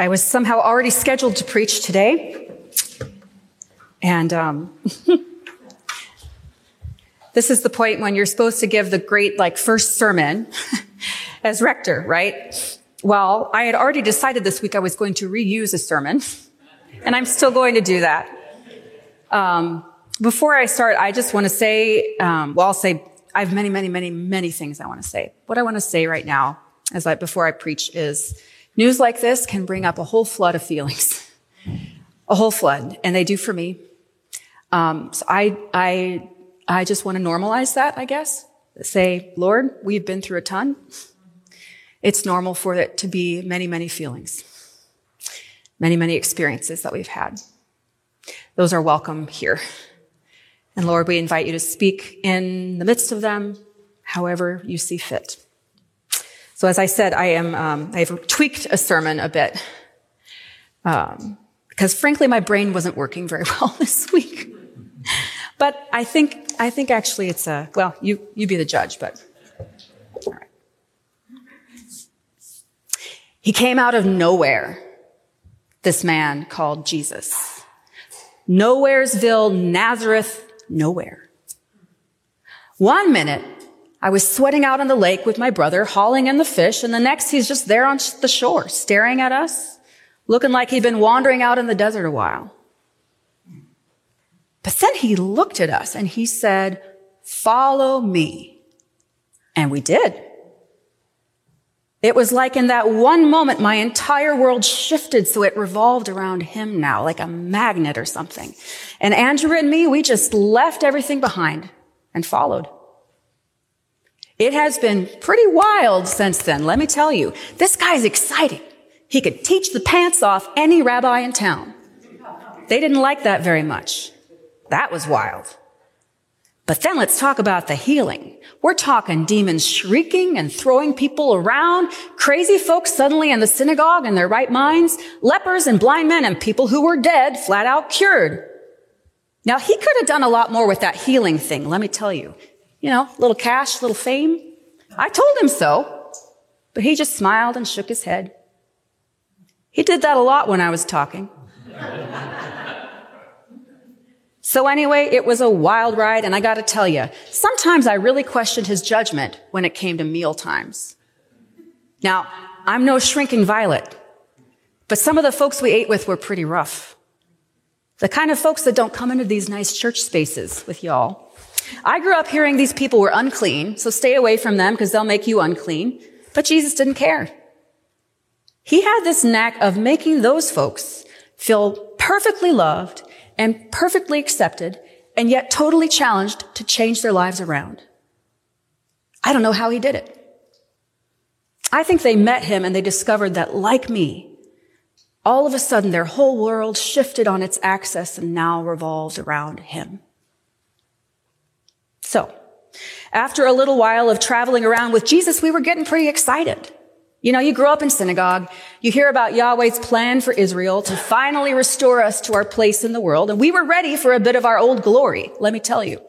I was somehow already scheduled to preach today. And this is the point when you're supposed to give the great, first sermon as rector, right? Well, I had already decided this week I was going to reuse a sermon, and I'm still going to do that. Before I start, I just want to say, I'll say I have many things I want to say. What I want to say right now, before I preach, is news like this can bring up a whole flood of feelings, a whole flood, and they do for me. So I just want to normalize that, I guess. Say, Lord, we've been through a ton. It's normal for it to be many feelings, many experiences that we've had. Those are welcome here. And Lord, we invite you to speak in the midst of them, however you see fit. So as I said, I've tweaked a sermon a bit, because frankly, my brain wasn't working very well this week. But I think actually it's you be the judge, but all right. He came out of nowhere, this man called Jesus. Nowheresville, Nazareth, nowhere. One minute, I was sweating out on the lake with my brother, hauling in the fish, and the next he's just there on the shore, staring at us, looking like he'd been wandering out in the desert a while. But then he looked at us and he said, "Follow me." And we did. It was like in that one moment, my entire world shifted, so it revolved around him now, like a magnet or something. And Andrew and me, we just left everything behind and followed. It has been pretty wild since then, let me tell you. This guy's exciting. He could teach the pants off any rabbi in town. They didn't like that very much. That was wild. But then let's talk about the healing. We're talking demons shrieking and throwing people around, crazy folks suddenly in the synagogue in their right minds, lepers and blind men and people who were dead, flat out cured. Now, he could have done a lot more with that healing thing, let me tell you. You know, little cash, little fame. I told him so, but he just smiled and shook his head. He did that a lot when I was talking. So anyway, it was a wild ride, and I got to tell you, sometimes I really questioned his judgment when it came to meal times. Now, I'm no shrinking violet, but some of the folks we ate with were pretty rough. The kind of folks that don't come into these nice church spaces with y'all. I grew up hearing these people were unclean, so stay away from them because they'll make you unclean. But Jesus didn't care. He had this knack of making those folks feel perfectly loved and perfectly accepted, and yet totally challenged to change their lives around. I don't know how he did it. I think they met him and they discovered that, like me, all of a sudden their whole world shifted on its axis and now revolved around him. So, after a little while of traveling around with Jesus, we were getting pretty excited. You know, you grow up in synagogue, you hear about Yahweh's plan for Israel to finally restore us to our place in the world, and we were ready for a bit of our old glory, let me tell you.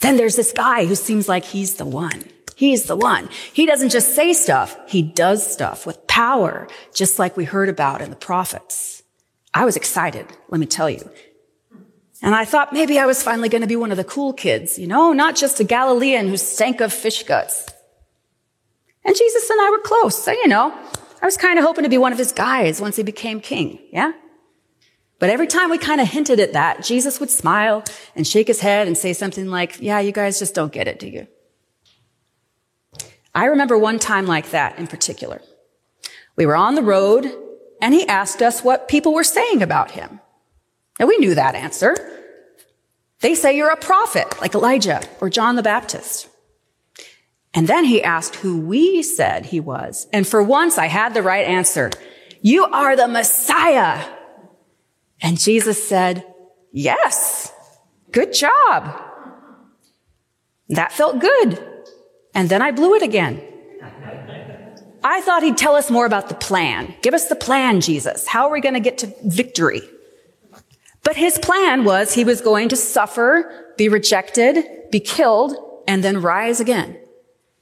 Then there's this guy who seems like he's the one. He's the one. He doesn't just say stuff, he does stuff with power, just like we heard about in the prophets. I was excited, let me tell you. And I thought maybe I was finally going to be one of the cool kids, you know, not just a Galilean who stank of fish guts. And Jesus and I were close, so, you know, I was kind of hoping to be one of his guys once he became king, yeah? But every time we kind of hinted at that, Jesus would smile and shake his head and say something like, "Yeah, you guys just don't get it, do you?" I remember one time like that in particular. We were on the road, and he asked us what people were saying about him. And we knew that answer. They say you're a prophet, like Elijah or John the Baptist. And then he asked who we said he was. And for once, I had the right answer. "You are the Messiah." And Jesus said, "Yes, good job." That felt good. And then I blew it again. I thought he'd tell us more about the plan. "Give us the plan, Jesus. How are we going to get to victory?" But his plan was he was going to suffer, be rejected, be killed, and then rise again.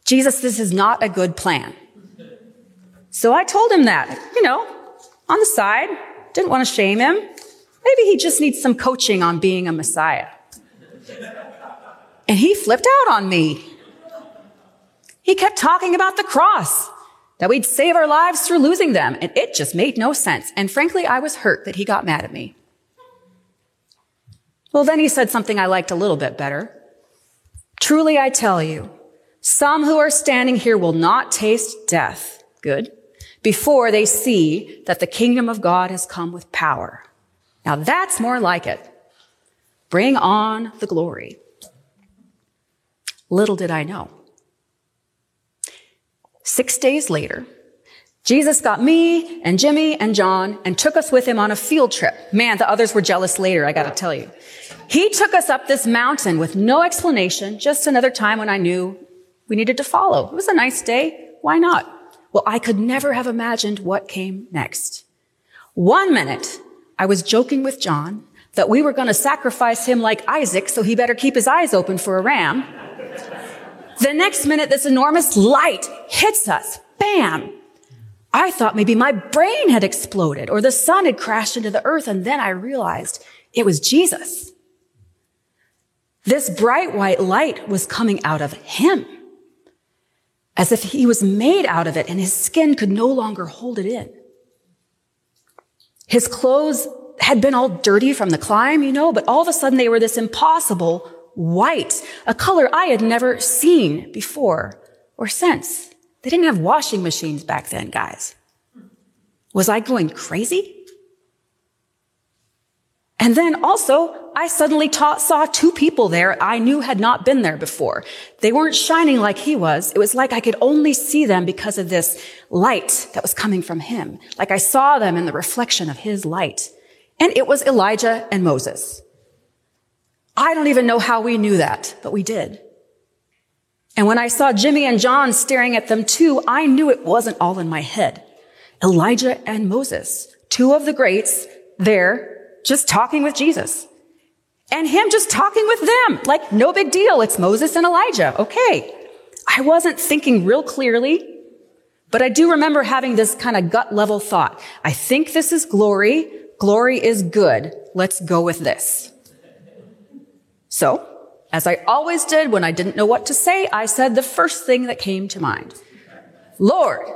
Jesus, this is not a good plan. So I told him that, you know, on the side, didn't want to shame him. Maybe he just needs some coaching on being a Messiah. And he flipped out on me. He kept talking about the cross, that we'd save our lives through losing them. And it just made no sense. And frankly, I was hurt that he got mad at me. Well, then he said something I liked a little bit better. Truly, I tell you, some who are standing here will not taste death, good, before they see that the kingdom of God has come with power. Now that's more like it. Bring on the glory. Little did I know. 6 days later, Jesus got me and Jimmy and John and took us with him on a field trip. Man, the others were jealous later, I gotta tell you. He took us up this mountain with no explanation, just another time when I knew we needed to follow. It was a nice day. Why not? Well, I could never have imagined what came next. 1 minute, I was joking with John that we were going to sacrifice him like Isaac, so he better keep his eyes open for a ram. The next minute, this enormous light hits us. Bam! I thought maybe my brain had exploded or the sun had crashed into the earth, and then I realized it was Jesus. This bright white light was coming out of him, as if he was made out of it and his skin could no longer hold it in. His clothes had been all dirty from the climb, but all of a sudden they were this impossible white, a color I had never seen before or since. They didn't have washing machines back then, guys. Was I going crazy? And then also, I suddenly saw two people there I knew had not been there before. They weren't shining like he was. It was like I could only see them because of this light that was coming from him. Like I saw them in the reflection of his light. And it was Elijah and Moses. I don't even know how we knew that, but we did. And when I saw Jimmy and John staring at them too, I knew it wasn't all in my head. Elijah and Moses, two of the greats there, just talking with Jesus, and him just talking with them, like no big deal. It's Moses and Elijah. Okay. I wasn't thinking real clearly, but I do remember having this kind of gut level thought. I think this is glory. Glory is good. Let's go with this. So, as I always did when I didn't know what to say, I said the first thing that came to mind. Lord,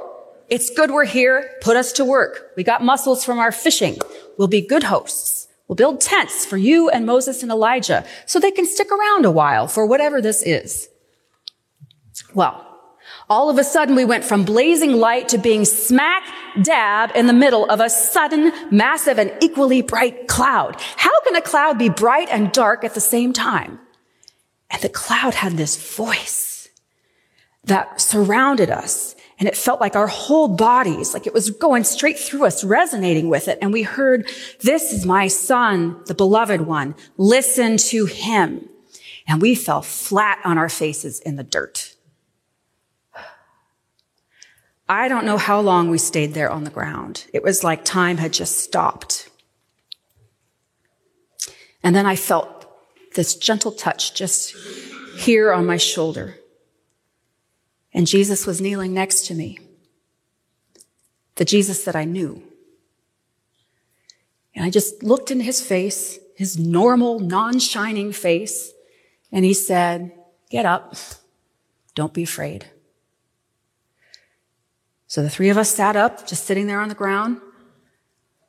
it's good we're here. Put us to work. We got muscles from our fishing. We'll be good hosts. We'll build tents for you and Moses and Elijah so they can stick around a while for whatever this is. Well, all of a sudden we went from blazing light to being smack dab in the middle of a sudden, massive, and equally bright cloud. How can a cloud be bright and dark at the same time? And the cloud had this voice that surrounded us. And it felt like our whole bodies, like it was going straight through us, resonating with it. And we heard, this is my son, the beloved one. Listen to him. And we fell flat on our faces in the dirt. I don't know how long we stayed there on the ground. It was like time had just stopped. And then I felt this gentle touch just here on my shoulder. And Jesus was kneeling next to me, the Jesus that I knew. And I just looked in his face, his normal, non-shining face, and he said, get up, don't be afraid. So the three of us sat up, just sitting there on the ground.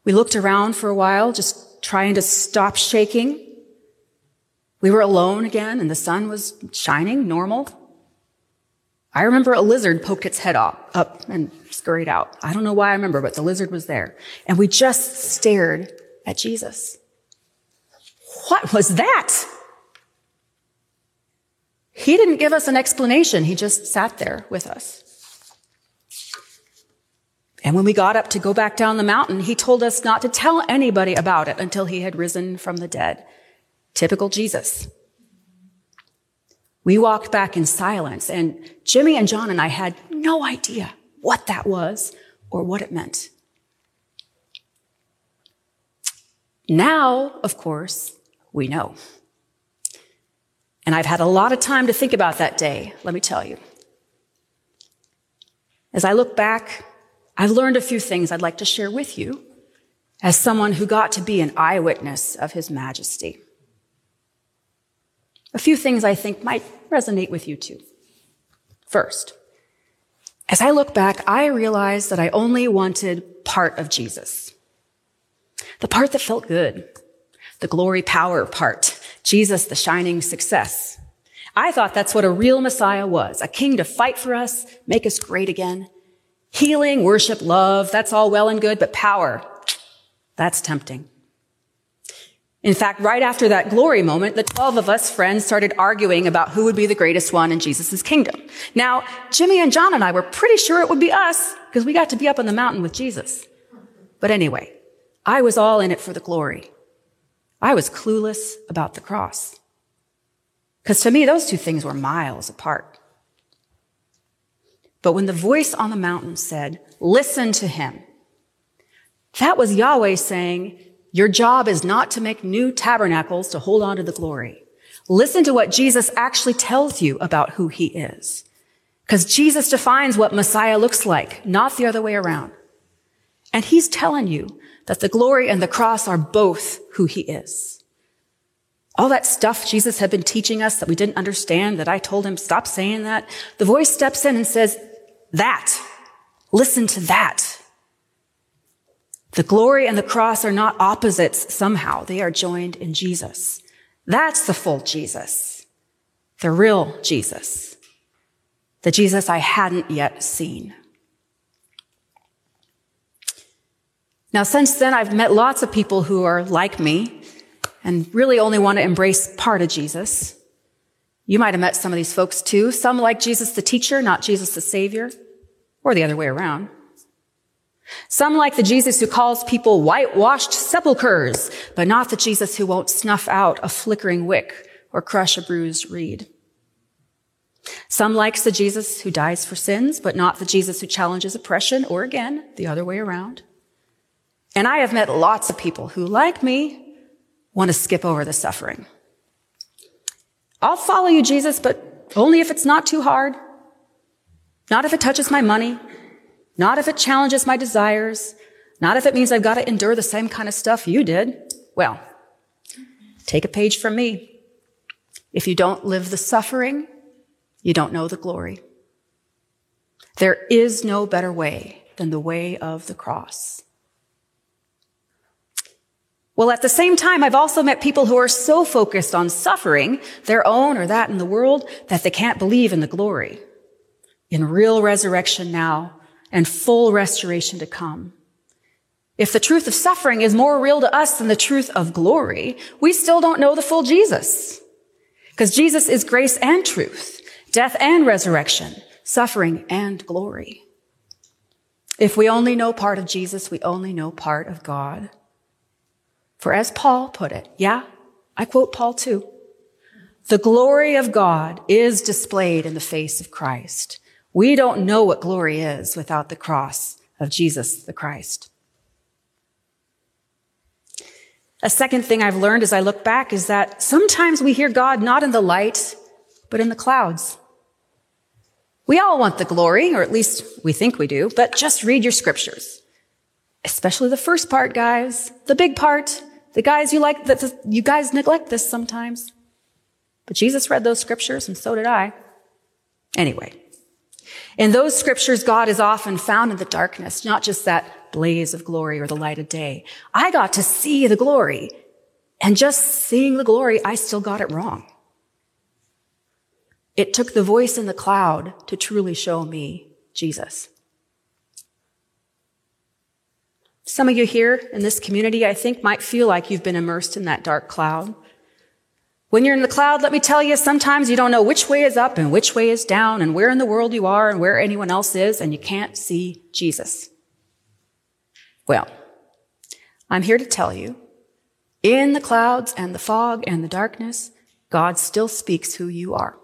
We looked around for a while, just trying to stop shaking. We were alone again, and the sun was shining, normal. I remember a lizard poked its head up and scurried out. I don't know why I remember, but the lizard was there. And we just stared at Jesus. What was that? He didn't give us an explanation. He just sat there with us. And when we got up to go back down the mountain, he told us not to tell anybody about it until he had risen from the dead. Typical Jesus. We walked back in silence, and Jimmy and John and I had no idea what that was or what it meant. Now, of course, we know. And I've had a lot of time to think about that day, let me tell you. As I look back, I've learned a few things I'd like to share with you as someone who got to be an eyewitness of his majesty. A few things I think might resonate with you too. First, as I look back, I realized that I only wanted part of Jesus. The part that felt good. The glory power part. Jesus, the shining success. I thought that's what a real Messiah was. A king to fight for us, make us great again. Healing, worship, love, that's all well and good, but power, that's tempting. In fact, right after that glory moment, the 12 of us friends started arguing about who would be the greatest one in Jesus' kingdom. Now, Jimmy and John and I were pretty sure it would be us because we got to be up on the mountain with Jesus. But anyway, I was all in it for the glory. I was clueless about the cross. Because to me, those two things were miles apart. But when the voice on the mountain said, "Listen to him," that was Yahweh saying, "Your job is not to make new tabernacles to hold on to the glory. Listen to what Jesus actually tells you about who he is." Because Jesus defines what Messiah looks like, not the other way around. And he's telling you that the glory and the cross are both who he is. All that stuff Jesus had been teaching us that we didn't understand, that I told him, stop saying that. The voice steps in and says, that. Listen to that. The glory and the cross are not opposites somehow. They are joined in Jesus. That's the full Jesus, the real Jesus, the Jesus I hadn't yet seen. Now, since then, I've met lots of people who are like me and really only want to embrace part of Jesus. You might have met some of these folks, too. Some like Jesus the teacher, not Jesus the savior, or the other way around. Some like the Jesus who calls people whitewashed sepulchers, but not the Jesus who won't snuff out a flickering wick or crush a bruised reed. Some likes the Jesus who dies for sins, but not the Jesus who challenges oppression, or again, the other way around. And I have met lots of people who, like me, want to skip over the suffering. I'll follow you, Jesus, but only if it's not too hard. Not if it touches my money. Not if it challenges my desires, not if it means I've got to endure the same kind of stuff you did. Well, take a page from me. If you don't live the suffering, you don't know the glory. There is no better way than the way of the cross. Well, at the same time, I've also met people who are so focused on suffering, their own or that in the world, that they can't believe in the glory. In real resurrection now, and full restoration to come. If the truth of suffering is more real to us than the truth of glory, we still don't know the full Jesus. Because Jesus is grace and truth, death and resurrection, suffering and glory. If we only know part of Jesus, we only know part of God. For as Paul put it, yeah, I quote Paul too, the glory of God is displayed in the face of Christ. We don't know what glory is without the cross of Jesus the Christ. A second thing I've learned as I look back is that sometimes we hear God not in the light, but in the clouds. We all want the glory, or at least we think we do, but just read your scriptures. Especially the first part, guys, the big part, the guys you like, that you guys neglect this sometimes. But Jesus read those scriptures, and so did I. Anyway. In those scriptures, God is often found in the darkness, not just that blaze of glory or the light of day. I got to see the glory, and just seeing the glory, I still got it wrong. It took the voice in the cloud to truly show me Jesus. Some of you here in this community, I think, might feel like you've been immersed in that dark cloud. When you're in the cloud, let me tell you, sometimes you don't know which way is up and which way is down and where in the world you are and where anyone else is, and you can't see Jesus. Well, I'm here to tell you, in the clouds and the fog and the darkness, God still speaks who you are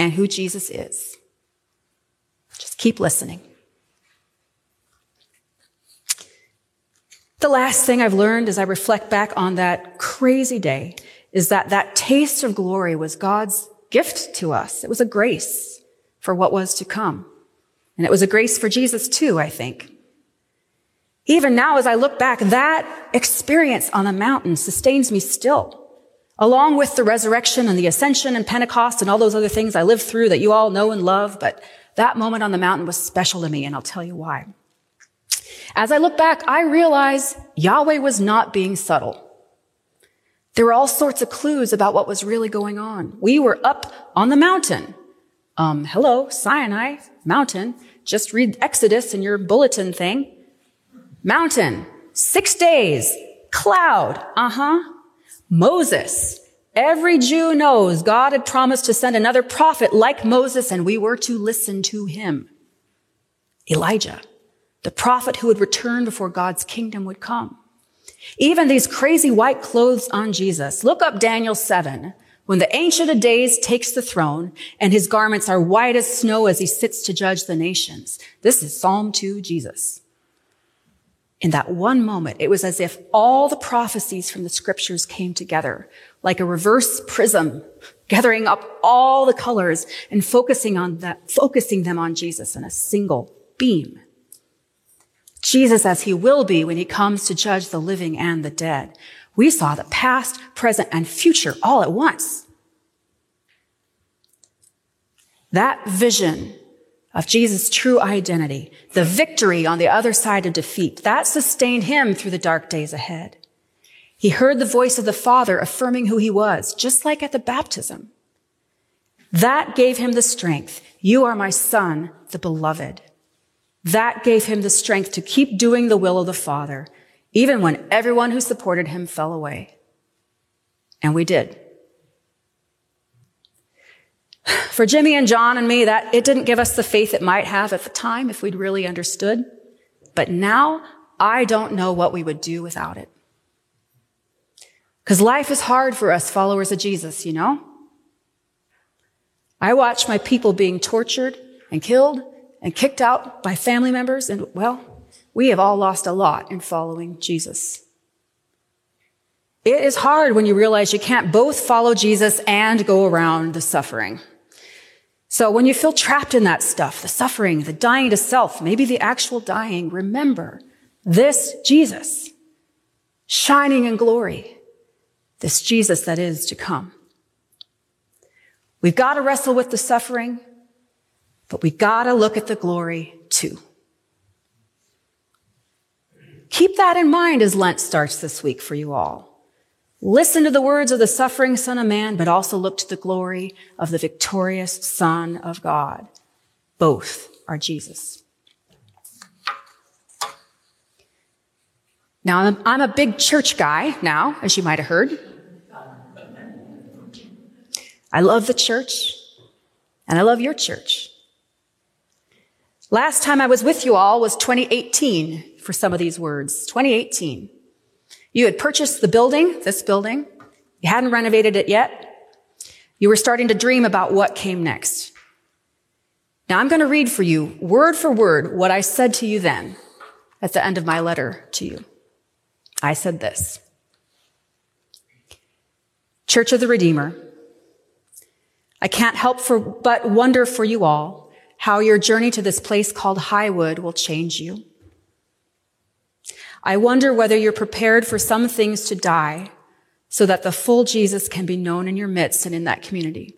and who Jesus is. Just keep listening. The last thing I've learned as I reflect back on that crazy day is that taste of glory was God's gift to us. It was a grace for what was to come. And it was a grace for Jesus too, I think. Even now, as I look back, that experience on the mountain sustains me still, along with the resurrection and the ascension and Pentecost and all those other things I lived through that you all know and love. But that moment on the mountain was special to me, and I'll tell you why. As I look back, I realize Yahweh was not being subtle. There were all sorts of clues about what was really going on. We were up on the mountain. Hello, Sinai, mountain. Just read Exodus in your bulletin thing. Mountain, 6 days, cloud, Moses. Every Jew knows God had promised to send another prophet like Moses, and we were to listen to him. Elijah, the prophet who would return before God's kingdom would come. Even these crazy white clothes on Jesus. Look up Daniel 7, when the Ancient of Days takes the throne and his garments are white as snow as he sits to judge the nations. This is Psalm 2, Jesus. In that one moment, it was as if all the prophecies from the scriptures came together, like a reverse prism, gathering up all the colors and focusing them on Jesus in a single beam. Jesus as he will be when he comes to judge the living and the dead. We saw the past, present, and future all at once. That vision of Jesus' true identity, the victory on the other side of defeat, that sustained him through the dark days ahead. He heard the voice of the Father affirming who he was, just like at the baptism. That gave him the strength. You are my son, the beloved. That gave him the strength to keep doing the will of the Father, even when everyone who supported him fell away. And we did. For Jimmy and John and me, that it didn't give us the faith it might have at the time if we'd really understood. But now, I don't know what we would do without it. Because life is hard for us followers of Jesus, you know? I watch my people being tortured and killed and kicked out by family members, and well, we have all lost a lot in following Jesus. It is hard when you realize you can't both follow Jesus and go around the suffering. So when you feel trapped in that stuff, the suffering, the dying to self, maybe the actual dying, remember this Jesus, shining in glory, this Jesus that is to come. We've got to wrestle with the suffering, but we gotta look at the glory too. Keep that in mind as Lent starts this week for you all. Listen to the words of the suffering Son of Man, but also look to the glory of the victorious Son of God. Both are Jesus. Now, I'm a big church guy now, as you might have heard. I love the church, and I love your church. Last time I was with you all was 2018 for some of these words. 2018. You had purchased the building, this building. You hadn't renovated it yet. You were starting to dream about what came next. Now I'm going to read for you, word for word, what I said to you then at the end of my letter to you. I said this. Church of the Redeemer, I can't help but wonder for you all how your journey to this place called Highwood will change you. I wonder whether you're prepared for some things to die so that the full Jesus can be known in your midst and in that community.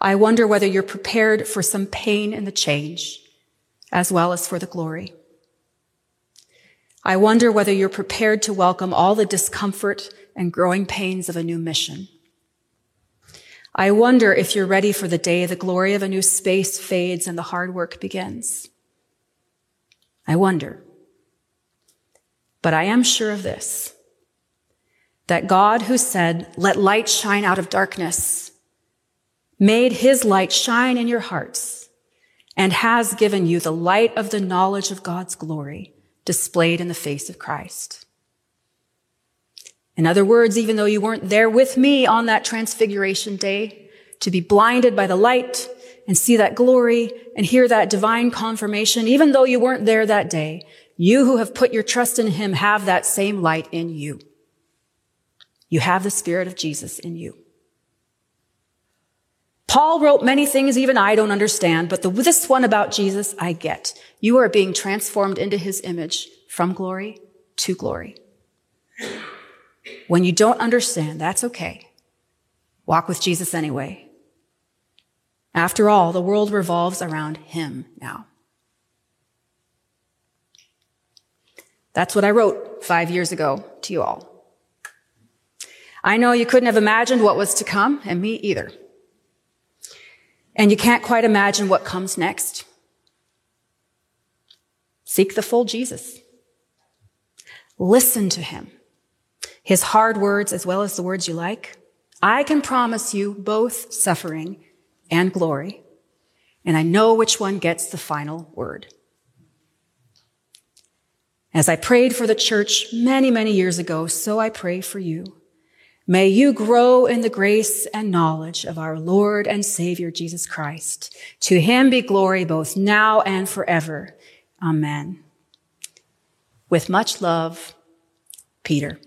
I wonder whether you're prepared for some pain in the change as well as for the glory. I wonder whether you're prepared to welcome all the discomfort and growing pains of a new mission. I wonder if you're ready for the day the glory of a new space fades and the hard work begins. I wonder. But I am sure of this, that God who said, "Let light shine out of darkness," made his light shine in your hearts and has given you the light of the knowledge of God's glory displayed in the face of Christ. In other words, even though you weren't there with me on that transfiguration day, to be blinded by the light and see that glory and hear that divine confirmation, even though you weren't there that day, you who have put your trust in him have that same light in you. You have the Spirit of Jesus in you. Paul wrote many things even I don't understand, but this one about Jesus I get. You are being transformed into his image from glory to glory. When you don't understand, that's okay. Walk with Jesus anyway. After all, the world revolves around him now. That's what I wrote 5 years ago to you all. I know you couldn't have imagined what was to come, and me either. And you can't quite imagine what comes next. Seek the full Jesus. Listen to him. His hard words as well as the words you like. I can promise you both suffering and glory, and I know which one gets the final word. As I prayed for the church many, many years ago, so I pray for you. May you grow in the grace and knowledge of our Lord and Savior, Jesus Christ. To him be glory both now and forever. Amen. With much love, Peter.